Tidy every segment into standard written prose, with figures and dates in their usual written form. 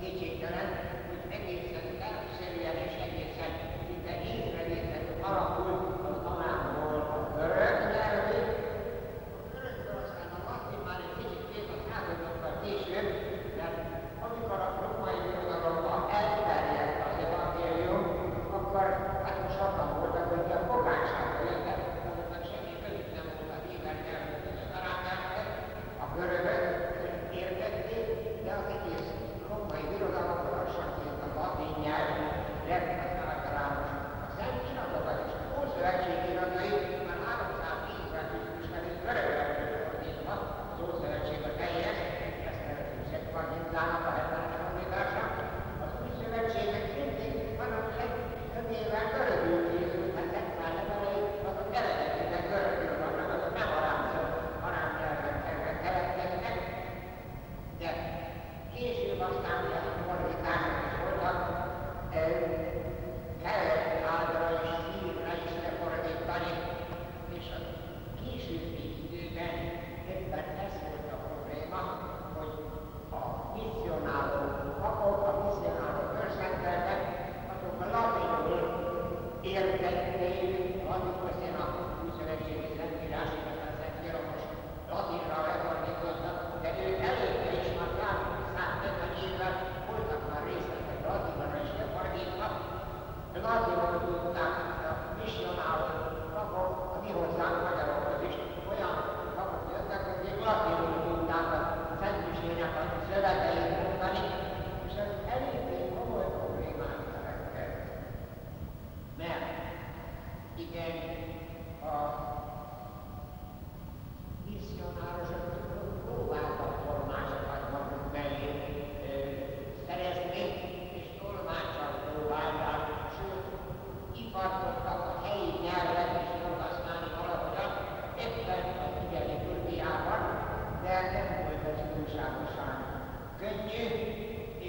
kétségtelen, hogy egészen természetesen és egészen szinte észrevétel alakul az alámból a görög nyelvű. A görögből aztán a latin már egy kicsit kétszázadokkal később, mert amikor a római birodalomban elterjedt az evangélium, akkor hát sokan voltak, hogy a pogányságban jöttek, azoknak semmi közük nem volt a német nyelvű, és az arab nyelvűek, a görögök értették, de az egész római birodalomban lassanként a latin nyelvű lett az általános. A Szent Sinagóga és az Ószövetség irodai már 310-ben küzdöskedik görögök fordítva, az Ószövetség a teljes, ezt nevezősek van Hindának a hetenes fordítása, az Új Szövetségnek szintén van a legtöbbével görögül készült, mert szexuál nevelei azok eredetileg görögül vannak, azok nem arám nyelven keletkeznek, de később aztán a fordítások is voltak, kellett áldra és szívra is lefordítani, és a későbbi időben éppen ez volt a probléma, hogy a misszionáló papok, a misszionáló őrszenteltek, azok a latinul értették, amikor szén a Újszövetségi Szentírás, igazán Szent Jeromos latinra lefordítottak, de ő előtte is már kb. 150 évvel voltak már részletek latinra is lefordítva, latinul tudták a misszionáló papok, a mi hozzánk magyarokhoz is olyan papok jöttek, akik latinul tudták a szentmisének a szövegeit mondani, és ez eléggé komoly problémát keletkezett. Mert igen, a misszionárosok próbáltak formásokat maguk mellé szerezni, és tolmácsal próbálták, sőt, iparkodtak a helyi nyelvet is felhasználni valahogyan, éppen az idei Turkiában, de nem volt ez túlságosan könnyű,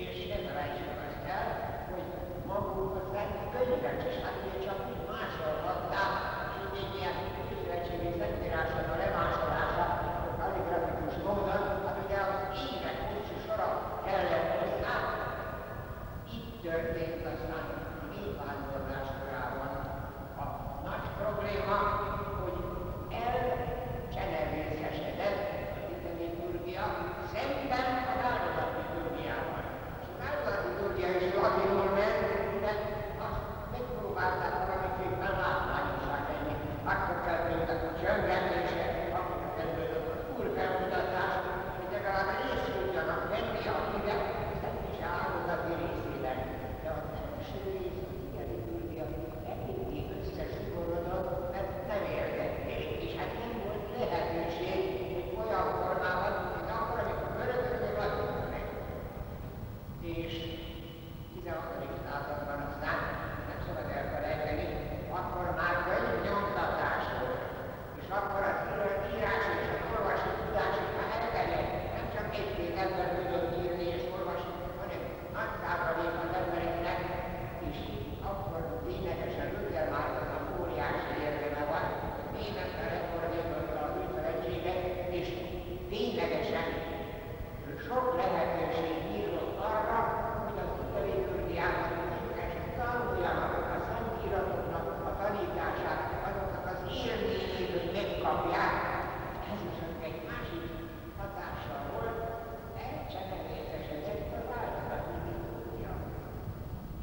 és nem rejtsük azt el, hogy maguk a szent könyvet is, hát még csak úgy másolhatták, és még ilyen Újszövetségi Szentírásnak a lemásolása, a kalligrafikus módon, hát ugye az évek hosszú sora kellett hozzá. Itt történt aztán a népvándorlás korában a nagy probléma, hogy elcsenevészesedett a liturgia szemben a változati liturgiával. És a változati liturgia is latinul ment, de azt megpróbálták valamiképpen látványosságrenni. Akkor kezdődött a csöngetése, akkor kezdődött az úrfelmutatás, hogy legalább részt tudjanak venni, akinek nem is állózati részében. De az első rész, az ilyen liturgia eléggé összesúgorodott, mert nem értették, és hát nem volt lehetőség, hogy olyan formában, mint akkor, amikor örököltek latinul meg. És 16. században aztán nem szabad elfelejteni, akkor már könyv nyomtatás volt, és akkor az írási és az olvasi tudások már elterjedt, nem csak egy-két ember tudott írni és olvasni, hanem nagy százalék az embereknek is. Akkor ténylegesen Luther már az a óriási érdeme van, németre lefordította az Újszövetséget, és ténylegesen sok lehetőség nyílott arra, hogy az utolsó liturgiának tanuljanak a szentíratoknak a tanítását, azoknak az élményéből megkapják. Ez is egy másik hatással volt, elcsenevészesedett a változati liturgia.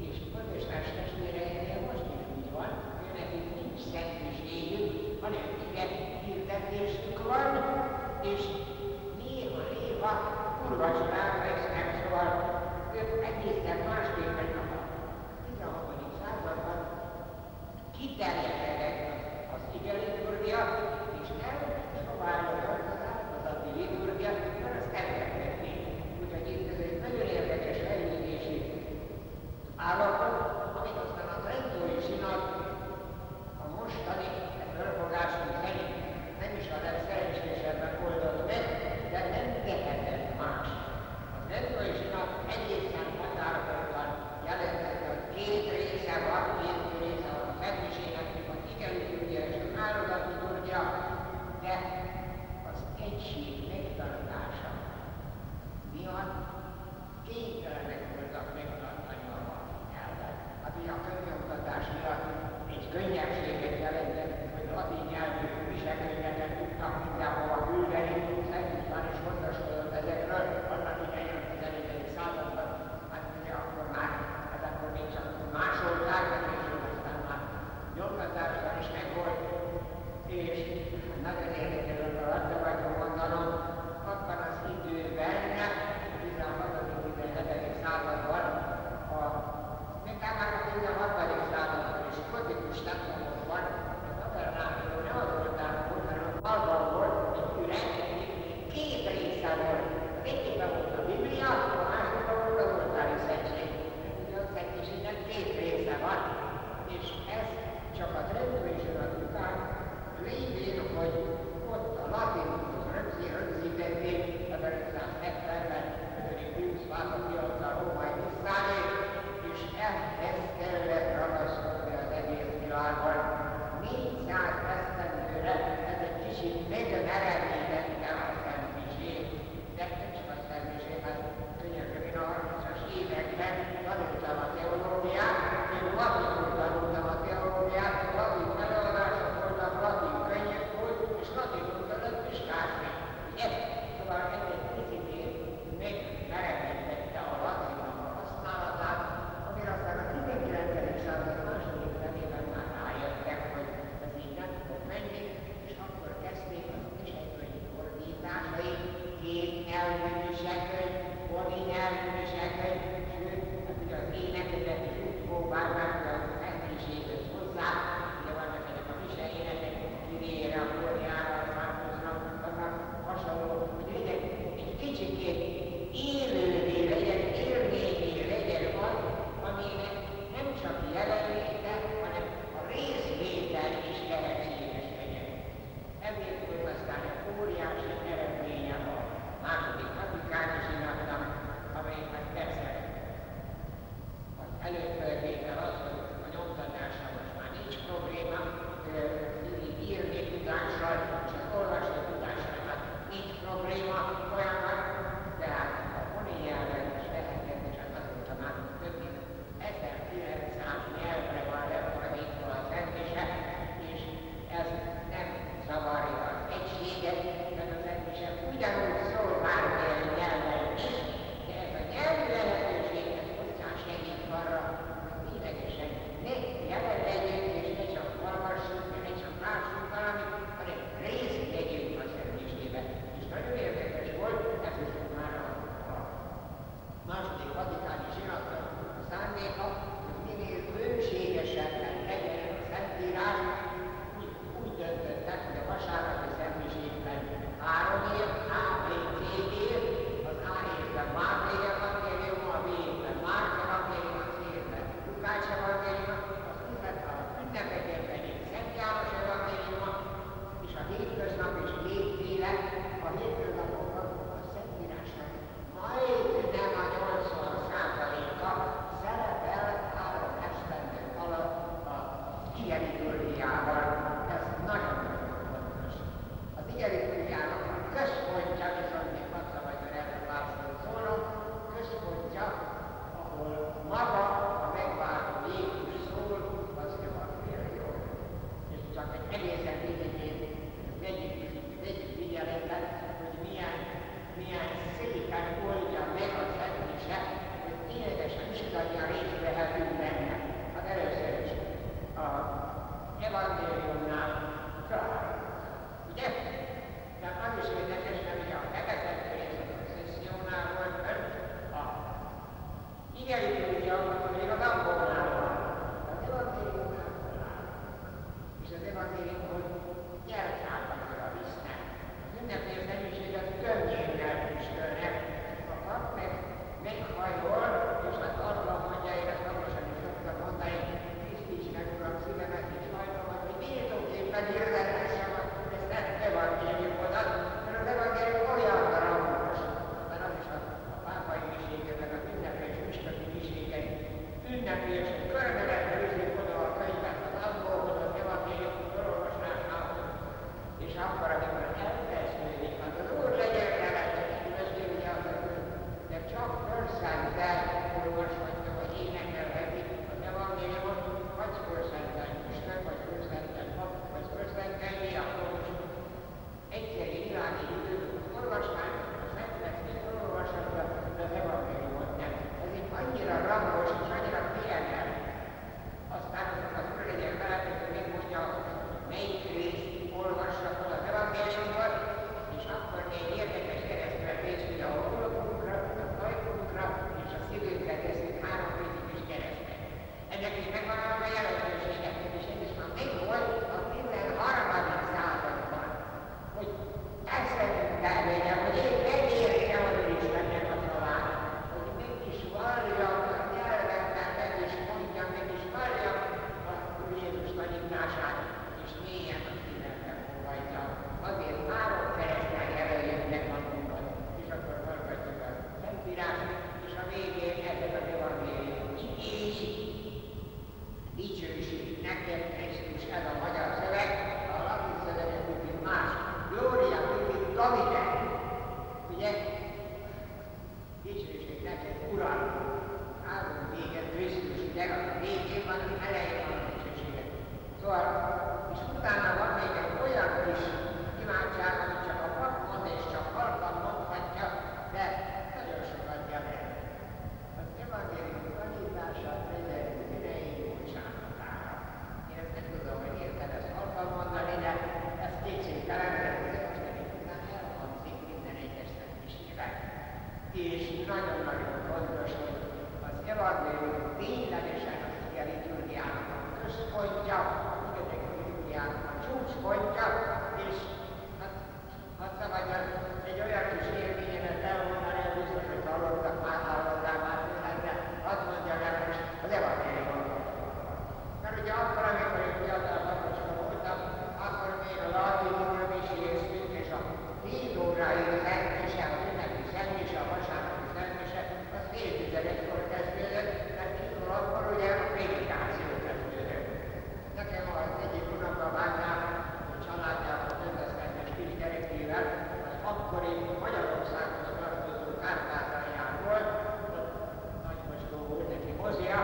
És protestáns testvéreinél most is úgy van, hogy nekik nincs szentmiségük, hanem igen hirdetésük van, és néha úrvacsorát vesznek, szóval ők egészen másképpen kiterjesedett az ige liturgia, és elpróbálódott az áldozati liturgia, mert azt elvettetni. Úgyhogy itt ez egy nagyon érdekes fejlődési állapot, amit aztán a Trentói Sinod a mostani fölfogásunk szerint nem is a legszerencsésebben oldott meg, de nem tehetett más. A Trentói Sinod a közoktatás miatt egy könnyebbséget jelentett, hogy latin nyelvű viselkönyveket tudtak mindenhova küldeni, Szent István is gondoskodott ezekről, annak idején a 11. században, hát ugye akkor már, hát akkor még csak másolták, de később aztán már nyomtatásban is megvolt, és nagyon érdekes alatt vagyok mondanom, abban az időben, előbb feltétel az, Uram, állunk téged őszülősügyek, az a végén van, ami elején van a dicsőséget. Szóval, és utána van még egy olyan kis kívánság, amit csak a papon és csak halkan mondhatja, de nagyon sokat javít. Az evangélium tanítása az egyenlő idei bocsánatára. Én ezt nem tudom, hogy érted ezt halkan mondani, de ez kétségtelen, de most pedig után elhangzik minden egyes személyiségben. És nagyon-nagyon fontos, hogy az evangélium ténylegesen az igeri Gyurgiának a központja, igazság Gyurgiának a csúcspontja, és hát szabadja, egy olyan kis élményemet elmondani, hogy biztos, hogy hallottak már, hallottál már tőlem, de azt mondja meg, hogy az evangélium van. Mert ugye akkor, amikor én fiatal napocska voltam, akkor még a latin időm is érztünk, és a 10 óráig szentmise, a ünnepi szentmise, a vasárnapi szentmise, az 10-11-kor kezdődött, mert 10 órakor akkor ugye a prédikáció kezdődött. Nekem az egyik unokabátyám, a családjával közöszkedtes kisgyerekével, az akkori Magyarországhoz tartozó Kárpátalján volt, ott nagymocskó volt neki mozia,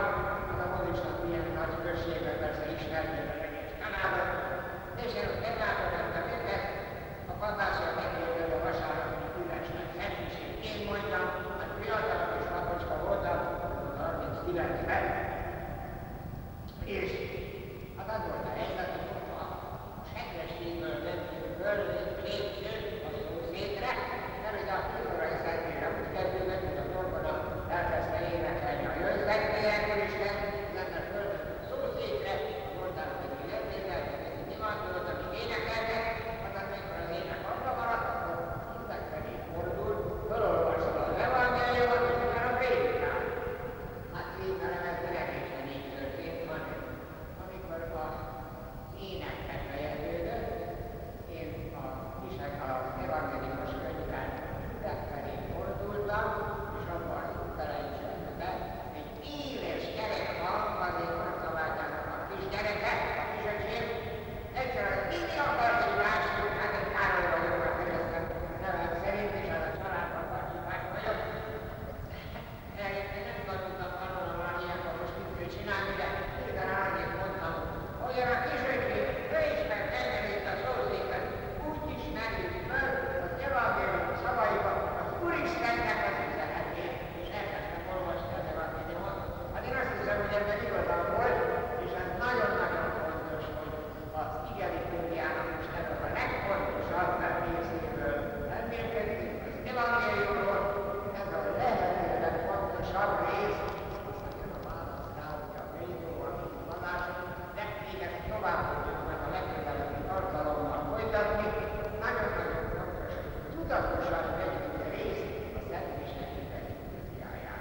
az a mozisnak milyen nagy községben persze ismerték az egész Kanádot, és én ott meglátogattam őket, a kampászia megkérde a vasárnapi ülésnek szentmisét. Én mondtam, a fiatal és napocska voltam, 39-ben, és hát az volt a helyzet, hogy a sekrestéből mentünk föl, lépcsőt a szószétre, mert ugye a külórai szentére úgy kezdődött, hogy a torkona elkezdte énekelni a jönzegnéjekből is lenne föl a szószétre, voltál, hogy énekeltek, ez egy nyilatkozott, aki énekeltek, hát amikor az ének abba maradt, akkor mindent felé fordul, felolvasta az evangéliumot, és utána a prédikát. Hát végtelen ez egészen így történt van, amikor az ének befejeződött, én a evangéliumos könyvben mindent felé fordultam, és abban az utolsó egy éles gyerek van, azért orcaványának a kisgyereket, a kisöcsém, egyszerűen így akarsz hívásni, hát egy Károly vagyok, a keresztem nevem szerint, és az a családban parkívás vagyok. Én nem tartottam tanulom, hogy ilyenkor most mit kell csinálni, de minden állnék mondtam, hogy a kisöcsém, ő ismer engem itt a szószépen, úgy ismerjük föl az evangélium szavaiban, az Úristennek az üzenetét, és elkezdtem olvasni az evangéliumot. Hát én azt hiszem, hogy ebben igazam volt, és ez nagyon-nagyon fontos, hogy az igeri Gyurgiának most ebben a legfontosabb, mert részéből nem mérkezik, az evangéliumról, ez a lehető legfontosabb rész, aztán jön a válasz rá, hogy a prédióval és a vallások, de még ezt tovább tudjuk meg a legközelebbi tartalommal folytatni. Nagyon-nagyon fontos, hogy tudatosan vegyünk részt a szentmisnek igeri Gyurgiáján.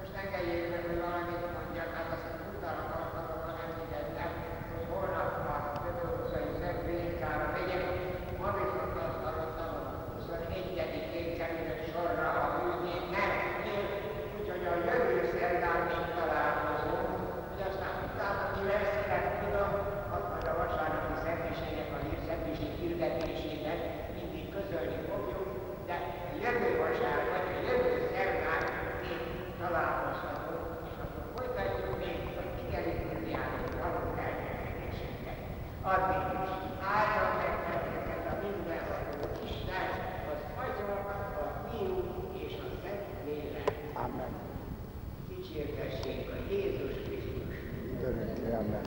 Most engedjék meg, hogy valamit mondjak, hát azt utána tartalommal nem figyeltem, hogy holnap a Bödolcai Szent Békára megyek, amit azt hallottam, 21-én kerülök sorra a műnémnek, úgyhogy a jövő szerdán még találkozom, hogy aztán utána mi lesz, nem tudom, azt majd a vasárnapi szentmisének, a hírszentmiség hirdetésében mindig közölni fogjuk, de jövő vasárnap, jövő szerdán még találkozhatunk, és akkor folytatjuk még az igeri Gyurgiának való elmélkedésünket. Addig is álljon meg bennünket a mindenható Isten, az Atya, a Fiú és a Szent Lélek. Amen. Dicsértessék a Jézus Krisztus. Örökké amen.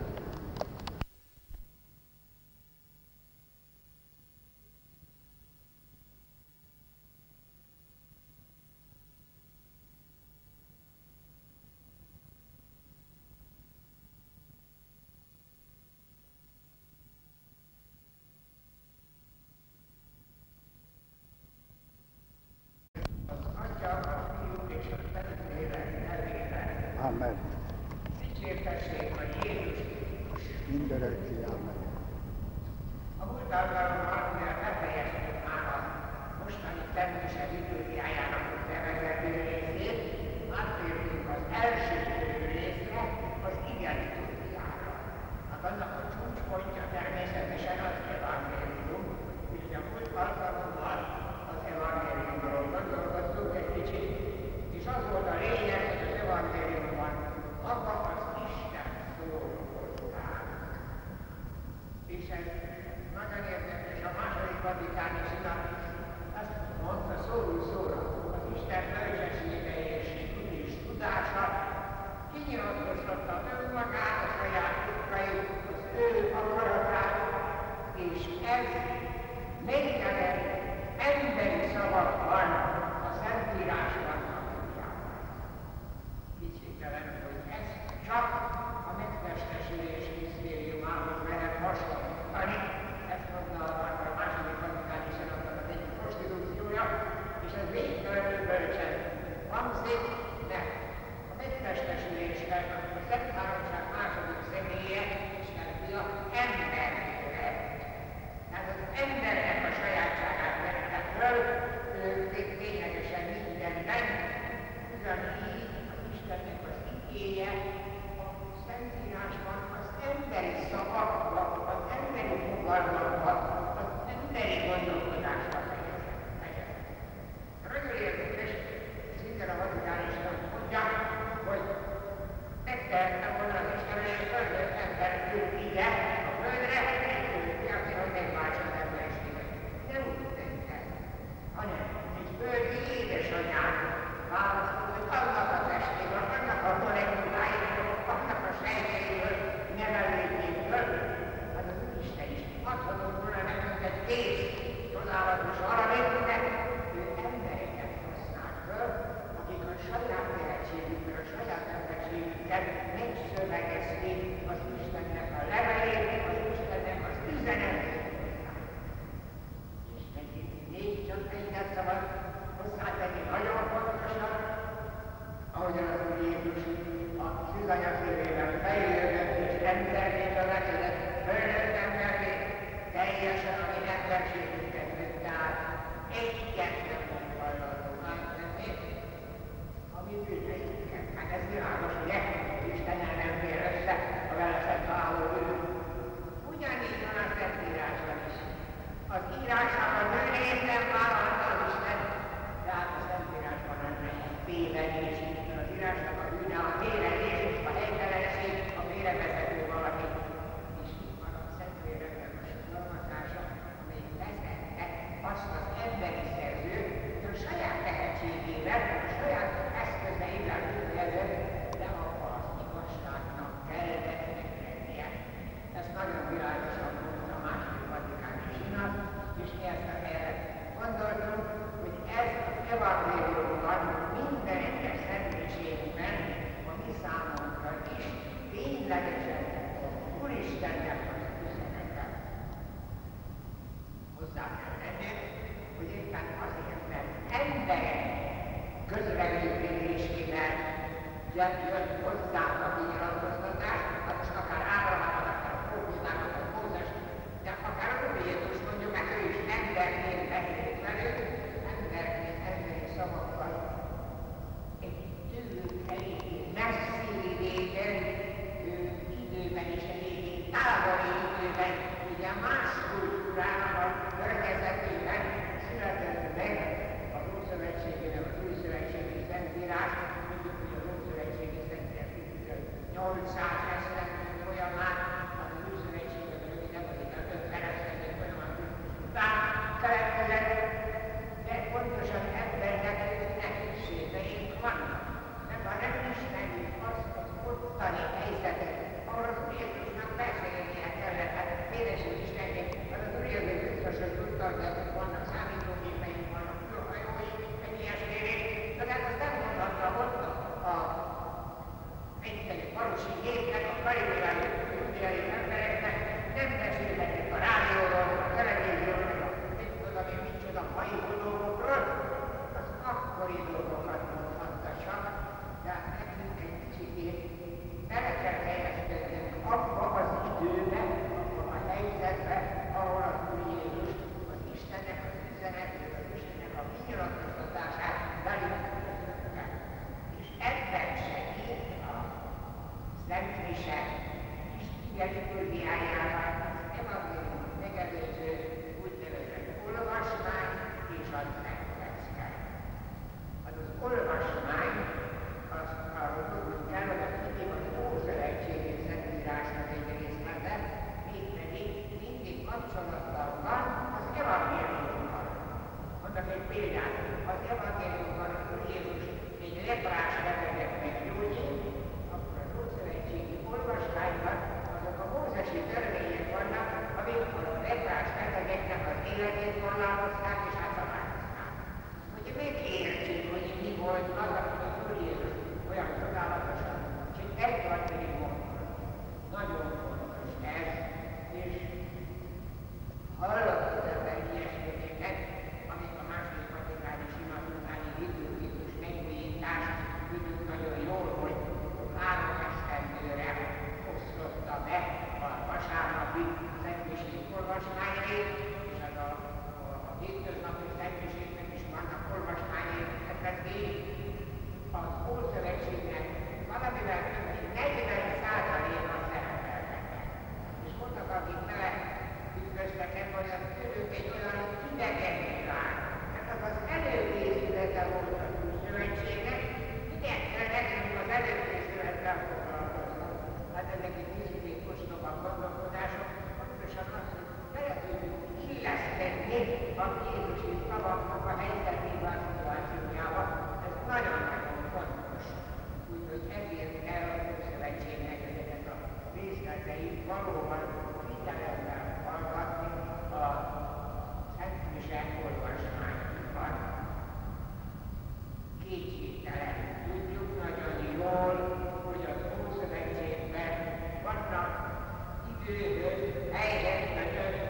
Az volt a lényeg, kinyilatkoztatta önmagát a saját tudkait, az ő akaratát, és ez megjelent emberi szavakkal a Szentírásban a tudjában. Kicsikelen, hogy ez csak a megtestesülés misztériumához lehet hasonlítani, ezt mondta a második vatikáni senatnak az egyik prostitúciója, és ez végtelenül bölcsen hangzik, de a megtestesülésben a Szent Háromság második személye ismerti a emberre. Tehát az embernek a sajátságát vette föl, ők ténylegesen mindenben, ugyanígy az Istennek az igéje, Szentírásban az emberi szavakba, az emberi fogalmakba, az emberi gondolkodásba fejezett. Rögtön érdekes, szintén a vatikánista mondja, hogy megtehetne volna az Isten, hogy a földön ember jött ide, a földre elküldi, azért, hogy megváltsa az emberiséget. De úgy tette, hanem egy földi édesanyát választott, hogy annak a testéből, annak a molekuláiból, annak a sejtjéből nevelődjék föl, az az Isten is adhatott volna nekünk egy kész csodálatos aranyének, ő embereket használ föl, akik a saját tehetségükkel, a saját emberségükkel megszövegezték az Istennek a levelét, az Istennek az üzenetét hozzá. És nekik még csak egyet szabad hozzátenni nagyon fontosan, ahogyan az Úr Jézus a szűzanya szívében fejlődött és rendszerét a lehetett, fölött emberét, teljesen a mi emberségünket vette át, egyetlen nem vallató átmennét, a mi bűneinket. Hát ez világos, ugye? Istennel nem fér össze a vele szent álló bűn. Ugyanígy van a Szentírásban is. Az írásában bűnét nem vállalta az Isten, tehát a Szentírásban nem lehet tévedés. Az írásnak a bűne a tévedés, a helytelenség, a félrevezető valaki. És itt van a Szentléleknek a sorolmazása, amely vezette azt az emberi szerzőt, hogy a saját tehetségével, a saját eszközeivel működött, de abba az igazságnak kellett megtennie. Ezt nagyon világosan mondta a második vatikáni sinat, és mi ezt a helyet gondoltunk, hogy ez az evangéliumban minden egyes szentmiségben a mi számunkra is ténylegesen Úristennek az üzenete. Hozzá kell tennünk, hogy éppen azért, mert emberek közreműködésével jött hozzá a kinyilatkoztatás, most akár Ábrahámat, akár a Próbózát, akár a Mózes, de akár a Úr Jézus mondjuk, mert ő is emberként beszélt velük, emberként emberi szavakkal. Egy tőlük eléggé messzívi végén, időben és eléggé távoli időben, ugye más kultúrának a környezetében született meg az Ószövetségének, az Újszövetségi Szentírás, mondjuk, hogy az Ószövetségi Szentírás 800 esztendő folyamán, az Újszövetségben, hogy nem azért a 50 esztendő folyamán után keletkezett, de pontosan embernek nehézségeink vannak, nem hanem ismerjük azt az ottani helyzetet, ahol az Jézusnak beszélnie kellett, hát édesünk Istenként, az az Úr Jézus biztos, hogy tudta, hogy ezek vannak számítógépeink, vannak űrhajói, meg ilyesmérés, de hát azt nem mondhatta ott a egyszerű falusi gépnek, időként gondolkozták és átváltozták. Hogy még értsük, hogy mi volt az, amit a Fölíró olyan csodálatosan, és egy valami mondta. Nagyon fontos ez, és hallott az ember ilyesményeket, amit a második vatikáni sima utáni liturgikus megújítás tudjuk nagyon jól, hogy három esztendőre osztotta be a vasárnapi szentmiség olvasmányait, és az a hétköznapi szentmiségnek is vannak olvasmányait, tehát az Ószövetségnek valamivel több mint 40%-ban szerepeltek. És mondtak, akik vele ütköztek ebben, hogy az ők egy olyan idegen világ. Tehát az az előkészülete volt az Újszövetségnek, mindenkor nekünk az előkészületben foglalkoznak. Hát ennek egy kicsit ostobabb gondolkodások, pontosan azt, hogy bele tudjuk illeszkedni a Jézusi szavaknak a helyzetével, a szituációjába. Ez nagyon-nagyon fontos. Úgyhogy ezért kell az Újszövetségnek ezeket a részleteit valóban figyelemben hallgatni a szentmise olvasmányban. Kétségtelen. Tudjuk nagyon jól, hogy az Ószövetségben vannak időhöz, helyhez kötött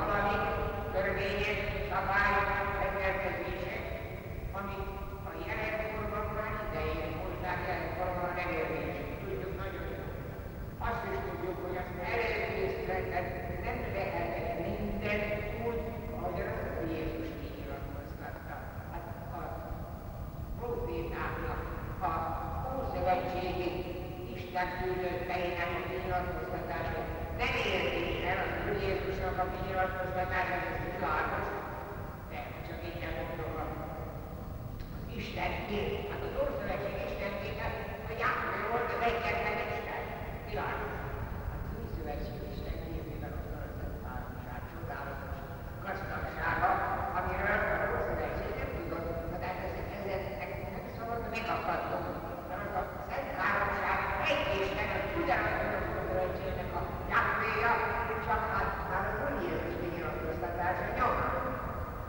valami törvények, szabályok, rendelkezések, amit a jelenkorban már idején hozzák jelenkorban nem érvényesek. Tudjuk nagyon jól. Azt is tudjuk, hogy az előkészületet nem lehet minden úgy, ahogy az Jézus kinyilatkoztatta. Hát a profétáknak a Ószövetségi Isten küldötteinek a kinyilatkoztatása nem érvényes el az Úr Jézusnak a kinyilatkoztatása, ez világos, de csak így nem gondolom. Isten kép, hát az Ószövetség Isten képe, hogy János volt az egyetlen Isten, világos. Az Újszövetség Isten képében ott van az a háromság, csodálatos gazdagsága, amiről az Ószövetség nem tudott, tehát ezeknek nem szabad megakadtunk, mert a Szent Háromság egy Isten, az ugyanazon az Ószövetségnek a Jánosja, csak hát már az Úr Jézus kinyilatkoztatása nyomán.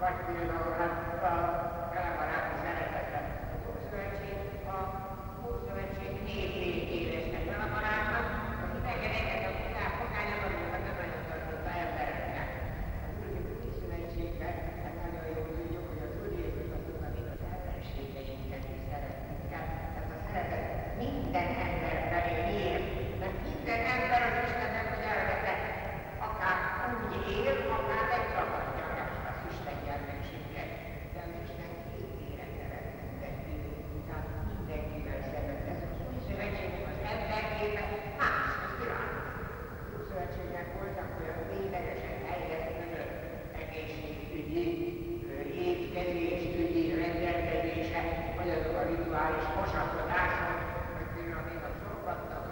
Vagy például a felebaráti szeretetben. Az Ószövetség népét éreztek felebarátnak, az idegeneket a fogányok, amiket nem nagyon tartotta embereknek. Az Újszövetségben nagyon jól tudjuk, hogy az Úr Jézus azok, amik az ellenségeinket is szeretnek. Tehát a szeretet minden ember felé ér, mert minden ember az Istennek az elvete, akár úgy él, akár megtagadja. Isten gyermekséget, de az Isten két életre mindenki, tehát mindenkivel szemben. Ez az Újszövetségnek az emberképpen más, az világos. Az Újszövetségnek voltak olyan lényegesen helyezkedő egészségügyi, étkezésügyi rendelkezése, vagy az a rituális mosakodása, vagy például még a szolgatnak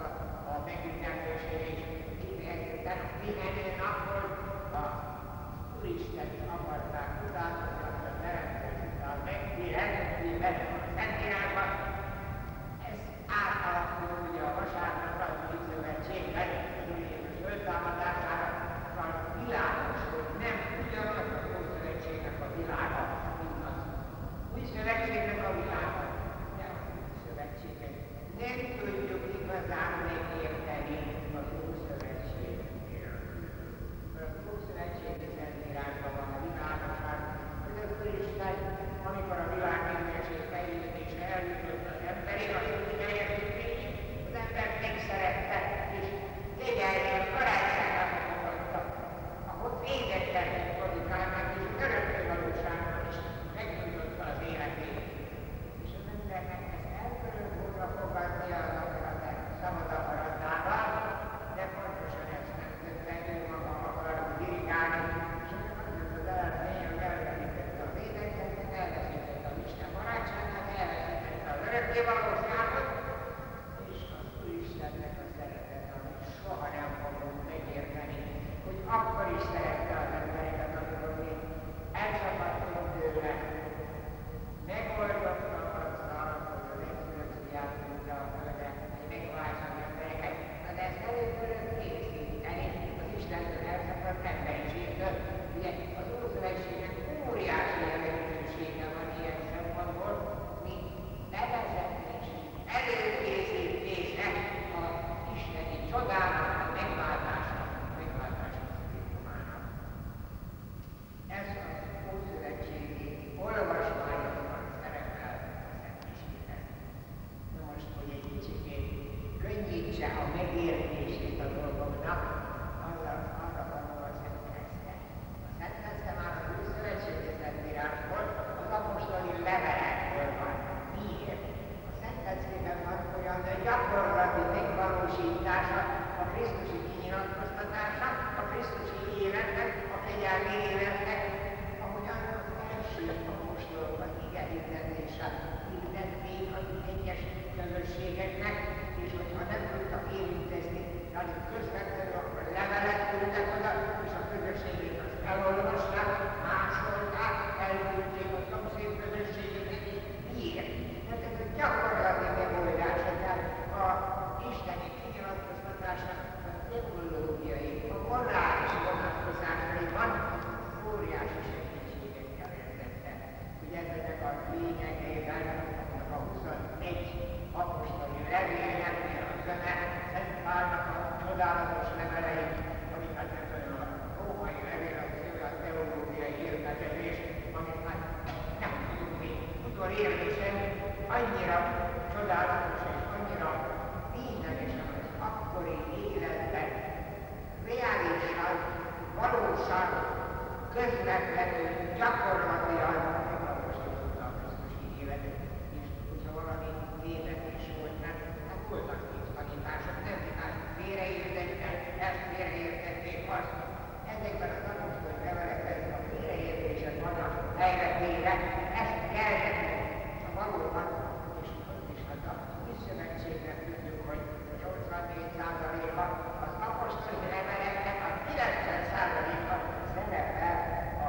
egyes közösségeknek, és hogyha nem tudtak érintezni, hanem közvetlenül akkor levelet küldtek oda, és a közösségét azt elolvasták, másolták, elküldték a szomszéd közösségeket. Miért? Hát ez a gyakorlati megoldása, tehát a isteni kinyilatkoztatásnak a ökológiai, a morális vonatkozásaiban óriási segítséget jelentette. Ugye ezeknek a lényegében a 24 apostoli levéleknél a zöme Szent Pálnak a csodálatos leveleit, amit hát ez olyan a római levél, a teológiai értekezés, amit hát nem tudunk még utolérni sem, annyira csodálatos és annyira ténylegesen az akkori életben reálisan, valósan, közvetlenül, gyakorlatilag megvalósította a krisztusi életet, és hogyha valami élet is volt, mert hát voltak itt tanítások, nem tanítások, félreértettek, ezt félreértették azt. Ezekben az apostoli levelekben a félreértések vannak helyre-félre, ezt kellene, a valóban, és ott is hát a Újszövetségnek tudjuk, hogy 84%-a az apostoli leveleknek a 90%-a szerepel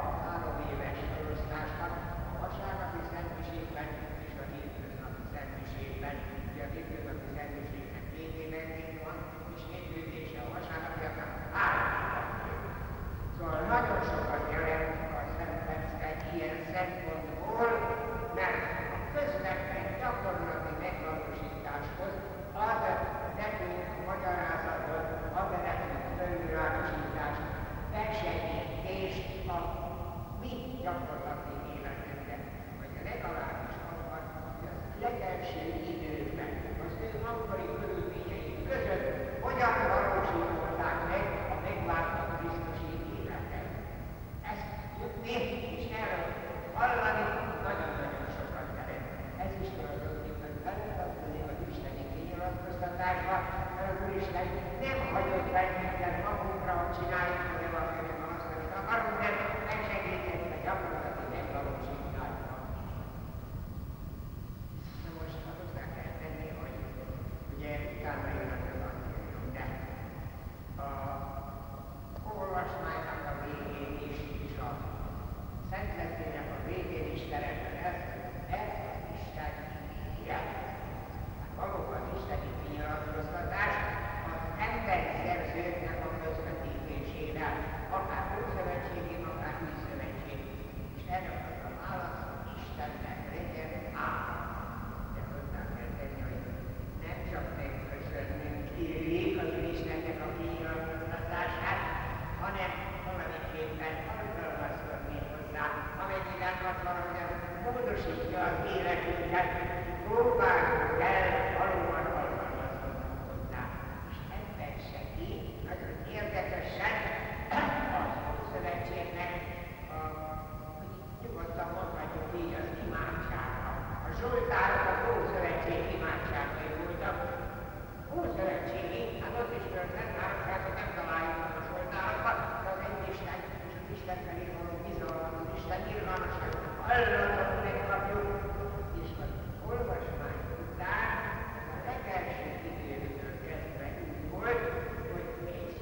a 3 éves korosztálynak, a vasárnapi szentmiségben és a hétköznapi szentmiségben. Ugye a hétköznapi szentmiségnek 2 évenként van, és hétkövése a vasárnapiaknak 3 évenként. Szóval nagyon sokat jelent a Szentpecskek ilyen szempontból, mert a közvetlen gyakorlati megvalósításhoz az a nekünk magyarázatot, az a nekünk fölvilágosítást, megsegítést a mi gyakorlati életünkben, vagy legalábbis abban, hogy az legelső időben, az ő akkori körülményei között hogyan valósították meg a megváltott krisztusi életet. Ezt tudni és erről hallani nagyon-nagyon sokat jelent. Ez is tulajdonképpen feltartozik az isteni kinyilatkoztatásba, mert az Úristen nem hagyott bennünket magunkra, hogy csináljuk, hanem azt, hogy azt, amit akarunk, de megsegített a gyakorlati megvalósításba. Na most hozzá kell tenni, hogy ugye utána jönnek az angélium, de a olvasmánynak a végén is, és a Szentléleknek a végén is teremben ez az Isten igéje. Valóban isteni kinyilatkoztatás az emberi szerzőknek a közvetítésével, akár Ószövetségén, akár Újszövetségén. És erre az a válasz, hogy Istennek legyen állam. De hozzá kell tenni, hogy nem csak megköszönnünk kérjük az Istennek a kinyilatkoztatását, hanem valamiképpen alkalmazkodni hozzá, amennyiben az valamilyen módosítja az életünket, próbáljuk el valóban alkalmazkodni hozzá. És ebben segít, nagyon érdekesen az Ószövetségnek, nyugodtan mondhatjuk így, az imádsága. A zsoltárok az Ószövetség imádságai voltak. Ószövetségi, hát ott is történt, hát nem találjuk a zsoltárokat, de az egy Isten, és az Isten felé való bizalmat, az Isten nyilvánosságot hallatot megkapjuk, és az olvasmány után a legelső időtől kezdve úgy volt, hogy egy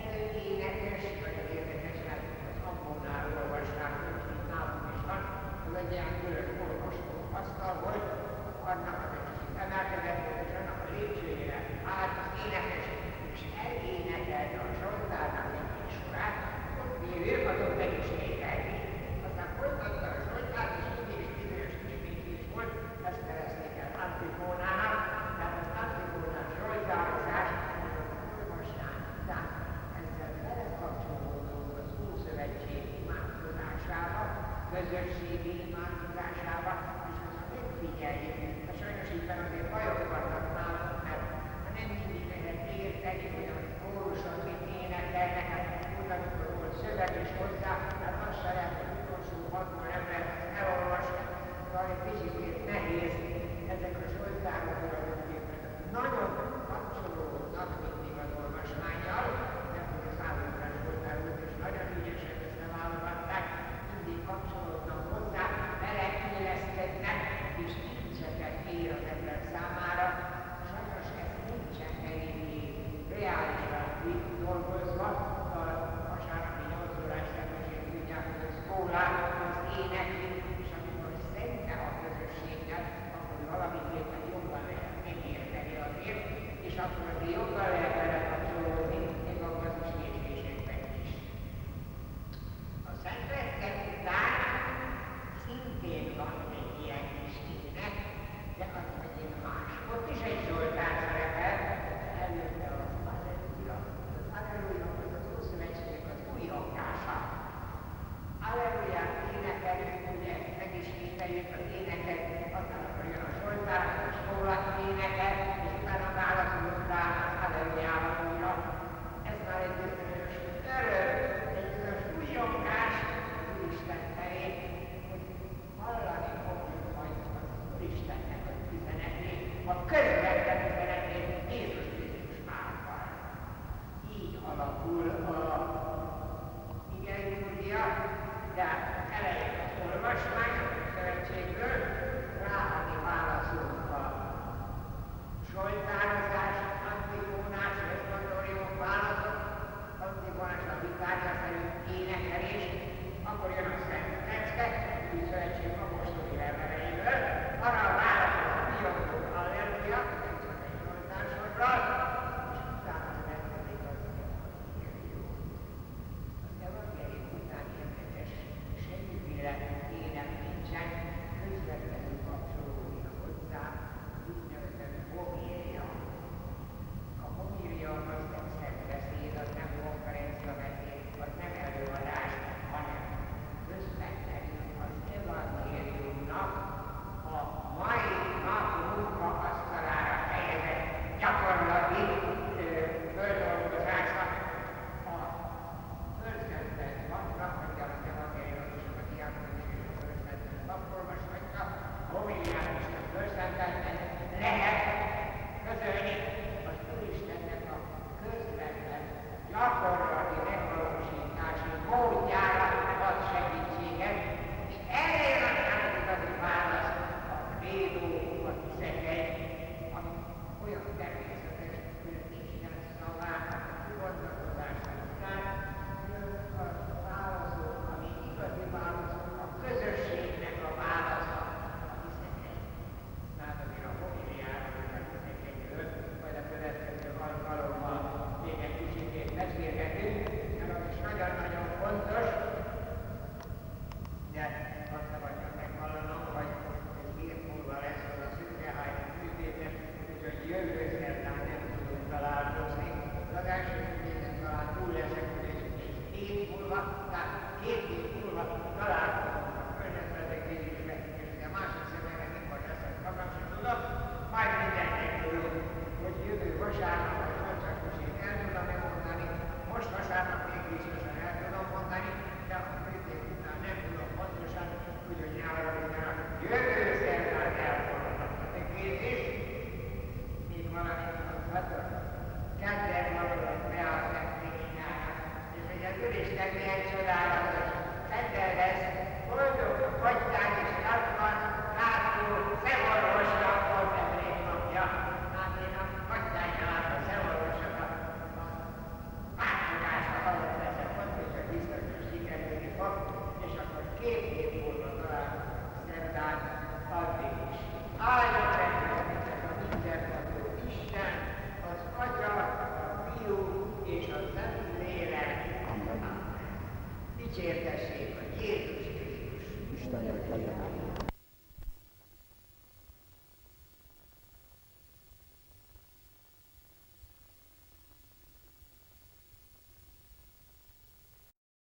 előénekes, nagyon érdekes, hát az ambónál olvasnák, hogy nálunk is van, az egy ilyen külön orvosó asztal volt, annak az egy kicsit emelkedett, és annak a lépcsőjére állt az énekes, és elénekelte a zsoltárnak egy kis sorát, ott lévők azok meg is énekelték, aztán folytatta a zsoltárt, és mindig is bizonyos kicsit is volt, ezt nevezték el Antifónának, tehát az Antifónás zsoltározás, és az olvasmány után ezzel belekapcsolódott az Ószövetség imádkozásába, közösségi imádkozásába, és azt megfigyeljük, de sajnos éppen azért bajok vannak nálunk, mert nem mindig lehet érteni, hogy a kóruson mit énekelnek, amikor volt szöveg is hozzá, mert azt se lehet, hogy utolsó hatból nem lehet ezt elolvasni, valami kicsit nehéz ezek a zsoltárok tulajdonképpen. Nagyon kapcsolódnak mindig az olvasmánnyal, mert hogy a számunkra zsoltár volt, és nagyon ügyesen összeválogatták, mindig kapcsolódnak hozzá, helyet, éppen az állatúrnál az allergiával újra. Ez már egy bizonyos öröm, egy bizonyos újjongás az Úristen felé, hogy hallani fogjuk majd az Úristennek az üzenetét, a körülbelül üzenetét Jézus Krisztus által. Így alakul a igenitúria, de elején az olvasmány a szövetségből, ráadni válaszolva. Zsoltározás, Antigónás, Respondorium válaszol, Antigónás a vitája szerint énekelés, akkor jön a Szent Tecke, új szövetség apostoli levereiből, arra a válaszol a fiatal allergia, nem csak egy Zsoltársorral, és utána megkezik az evangélium. Az evangélium után érdekes, semmiféle ének nincsen, közvetlenül kapcsolódik hozzá, úgynevezett homélia. A homélia az nem szentbeszéd, az nem konferenciabeszéd, az nem előadás, hanem közvetlenül az evangéliumnak a mai nap munkaasztalára helyezett gyakorlati földolgozása. A földszentben vannak, hogy az evangélium is a diákon is a földszentben napformashatja, a homéliát is a földszentben lehet közölni az Úristennek a közvetlen gyakorlati megvalósítási módjára ad segítséget, és erre aztán az igazi válasz a védó, a tizedegy, ami olyan természetes, hogy Isten szavának a hivatkozása után jön a válaszol, ami igazi válaszol, a közösségnek a válasza, a tizedegy. Tehát azért a homéliára, a tizedegyről, majd a következő alkalommal még egy kicsikét beszélgetünk, mert az is nagyon-nagyon fontos, de azt szabadjon meghallanom, hogy ez két múlva lesz az a szükrehajt művétet, úgyhogy jövő szerdán nem tudunk találkozni. Az első művétet talán túl leszek, és hét múlva, tehát két hét múlva találkozunk a környezetvezetésébe, és ugye másik szemben mikor leszek magam sem tudom, majd mindenki tudunk, hogy jövő vasárnap, vagy csak most én el tudom megmondani, most vasárnap mégis közben el tudom mondani, de a művét után nem tudom pontosan, úgyhogy ne haragudjanak, jövő szerdán elfogadhatnak a kérdés, még valamit mondhatok. Kedden valóban beálltak Krisztinának, és hogy az Úristen milyen csodálatos, kedden lesz boldog, vagytán és napban látó szevalósra kontemplátnapja. Hát én a vagytányra látó szevalósra a változásra halott leszek ott, és a biztosra sikerülni fog, és akkor két év múlva talán szerdán addig is. Áldjon rendőrnek a mindenható Isten, az Atya, a Fiú és a Szentlélek. Dicsértessék a Jézus Krisztus. Istennek legyen.